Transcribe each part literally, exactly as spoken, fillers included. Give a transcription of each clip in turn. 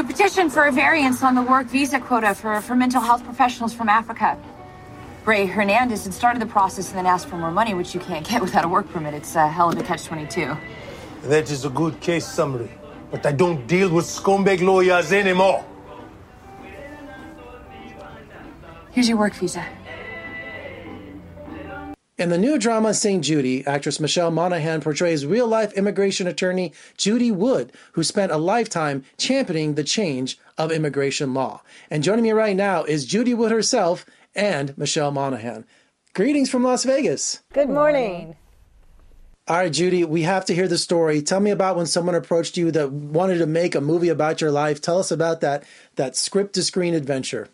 You petitioned for a variance on the work visa quota for, for mental health professionals from Africa. Ray Hernandez had started the process and then asked for more money, which you can't get without a work permit. It's a hell of a catch twenty-two. That is a good case summary, but I don't deal with scumbag lawyers anymore. Here's your work visa. In the new drama Saint Judy, actress Michelle Monaghan portrays real-life immigration attorney Judy Wood, who spent a lifetime championing the change of immigration law. And joining me right now is Judy Wood herself and Michelle Monaghan. Greetings from Las Vegas. Good morning. All right, Judy, we have to hear the story. Tell me about when someone approached you that wanted to make a movie about your life. Tell us about that, that script-to-screen adventure.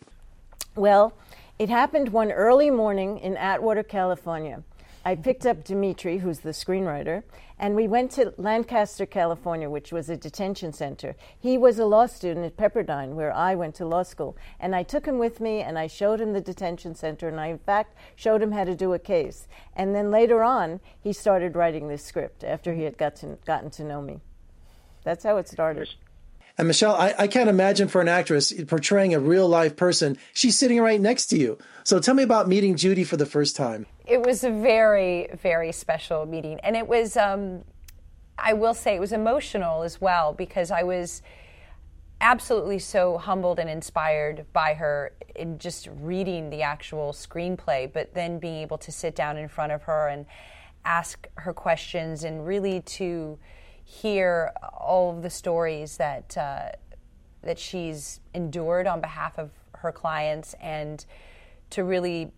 Well, it happened one early morning in Atwater, California. I picked up Dimitri, who's the screenwriter, and we went to Lancaster, California, which was a detention center. He was a law student at Pepperdine, where I went to law school. And I took him with me, and I showed him the detention center, and I, in fact, showed him how to do a case. And then later on, he started writing this script after he had got to, gotten to know me. That's how it started. And Michelle, I, I can't imagine for an actress portraying a real-life person. She's sitting right next to you. So tell me about meeting Judy for the first time. It was a very, very special meeting. And it was, um, I will say, it was emotional as well, because I was absolutely so humbled and inspired by her in just reading the actual screenplay, but then being able to sit down in front of her and ask her questions and really to hear all of the stories that uh, that she's endured on behalf of her clients, and to really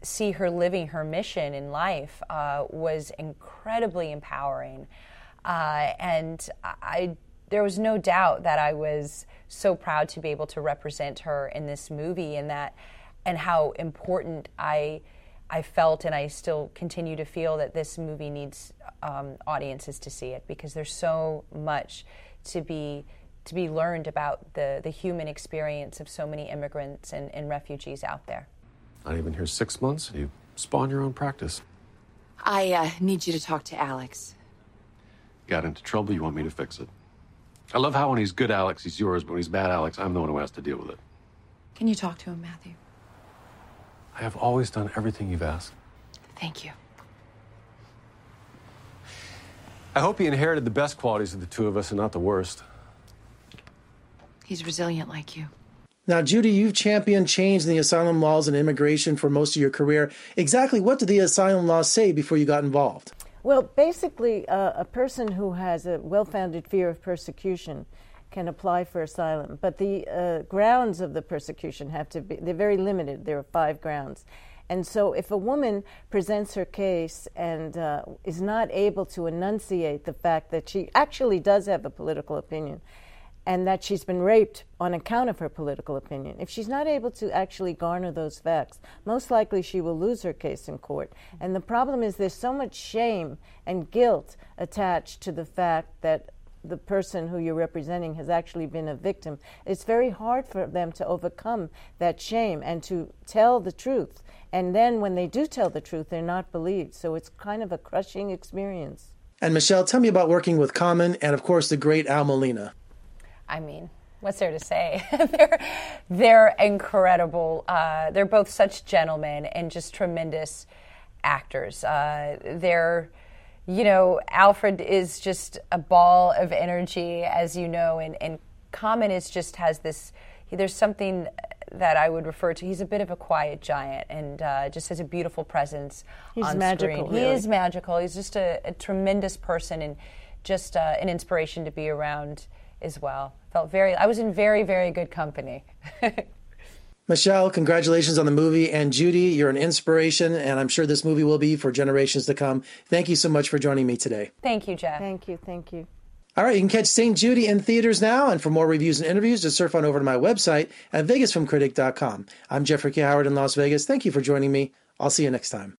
see her living her mission in life uh, was incredibly empowering. Uh, and I, there was no doubt that I was so proud to be able to represent her in this movie, and that, and how important I. I felt, and I still continue to feel, that this movie needs um, audiences to see it, because there's so much to be to be learned about the, the human experience of so many immigrants and, and refugees out there. Not even here six months? You spawn your own practice. I uh, need you to talk to Alex. Got into trouble, you want me to fix it. I love how when he's good Alex, he's yours, but when he's bad Alex, I'm the one who has to deal with it. Can you talk to him, Matthew? I have always done everything you've asked. Thank you. I hope he inherited the best qualities of the two of us and not the worst. He's resilient like you. Now, Judy, you've championed change in the asylum laws and immigration for most of your career. Exactly what did the asylum laws say before you got involved? Well, basically, uh, a person who has a well-founded fear of persecution can apply for asylum, but the uh, grounds of the persecution have to be, they're very limited. There are five grounds. And so if a woman presents her case and uh, is not able to enunciate the fact that she actually does have a political opinion and that she's been raped on account of her political opinion, if she's not able to actually garner those facts, most likely she will lose her case in court. And the problem is there's so much shame and guilt attached to the fact that the person who you're representing has actually been a victim. It's very hard for them to overcome that shame and to tell the truth. And then when they do tell the truth, they're not believed. So it's kind of a crushing experience. And Michelle, tell me about working with Common and, of course, the great Al Molina. I mean, what's there to say? they're, they're incredible. Uh, they're both such gentlemen and just tremendous actors. Uh, they're... You know, Alfred is just a ball of energy, as you know, and, and Common is just has this, there's something that I would refer to, he's a bit of a quiet giant, and uh, just has a beautiful presence he's on magical, screen. Really. He is magical. He's just a, a tremendous person, and just uh, an inspiration to be around as well. Felt very, I was in very, very good company. Michelle, congratulations on the movie. And Judy, you're an inspiration, and I'm sure this movie will be for generations to come. Thank you so much for joining me today. Thank you, Jeff. Thank you. Thank you. All right, you can catch Saint Judy in theaters now. And for more reviews and interviews, just surf on over to my website at vegas from critic dot com. I'm Jeffrey K. Howard in Las Vegas. Thank you for joining me. I'll see you next time.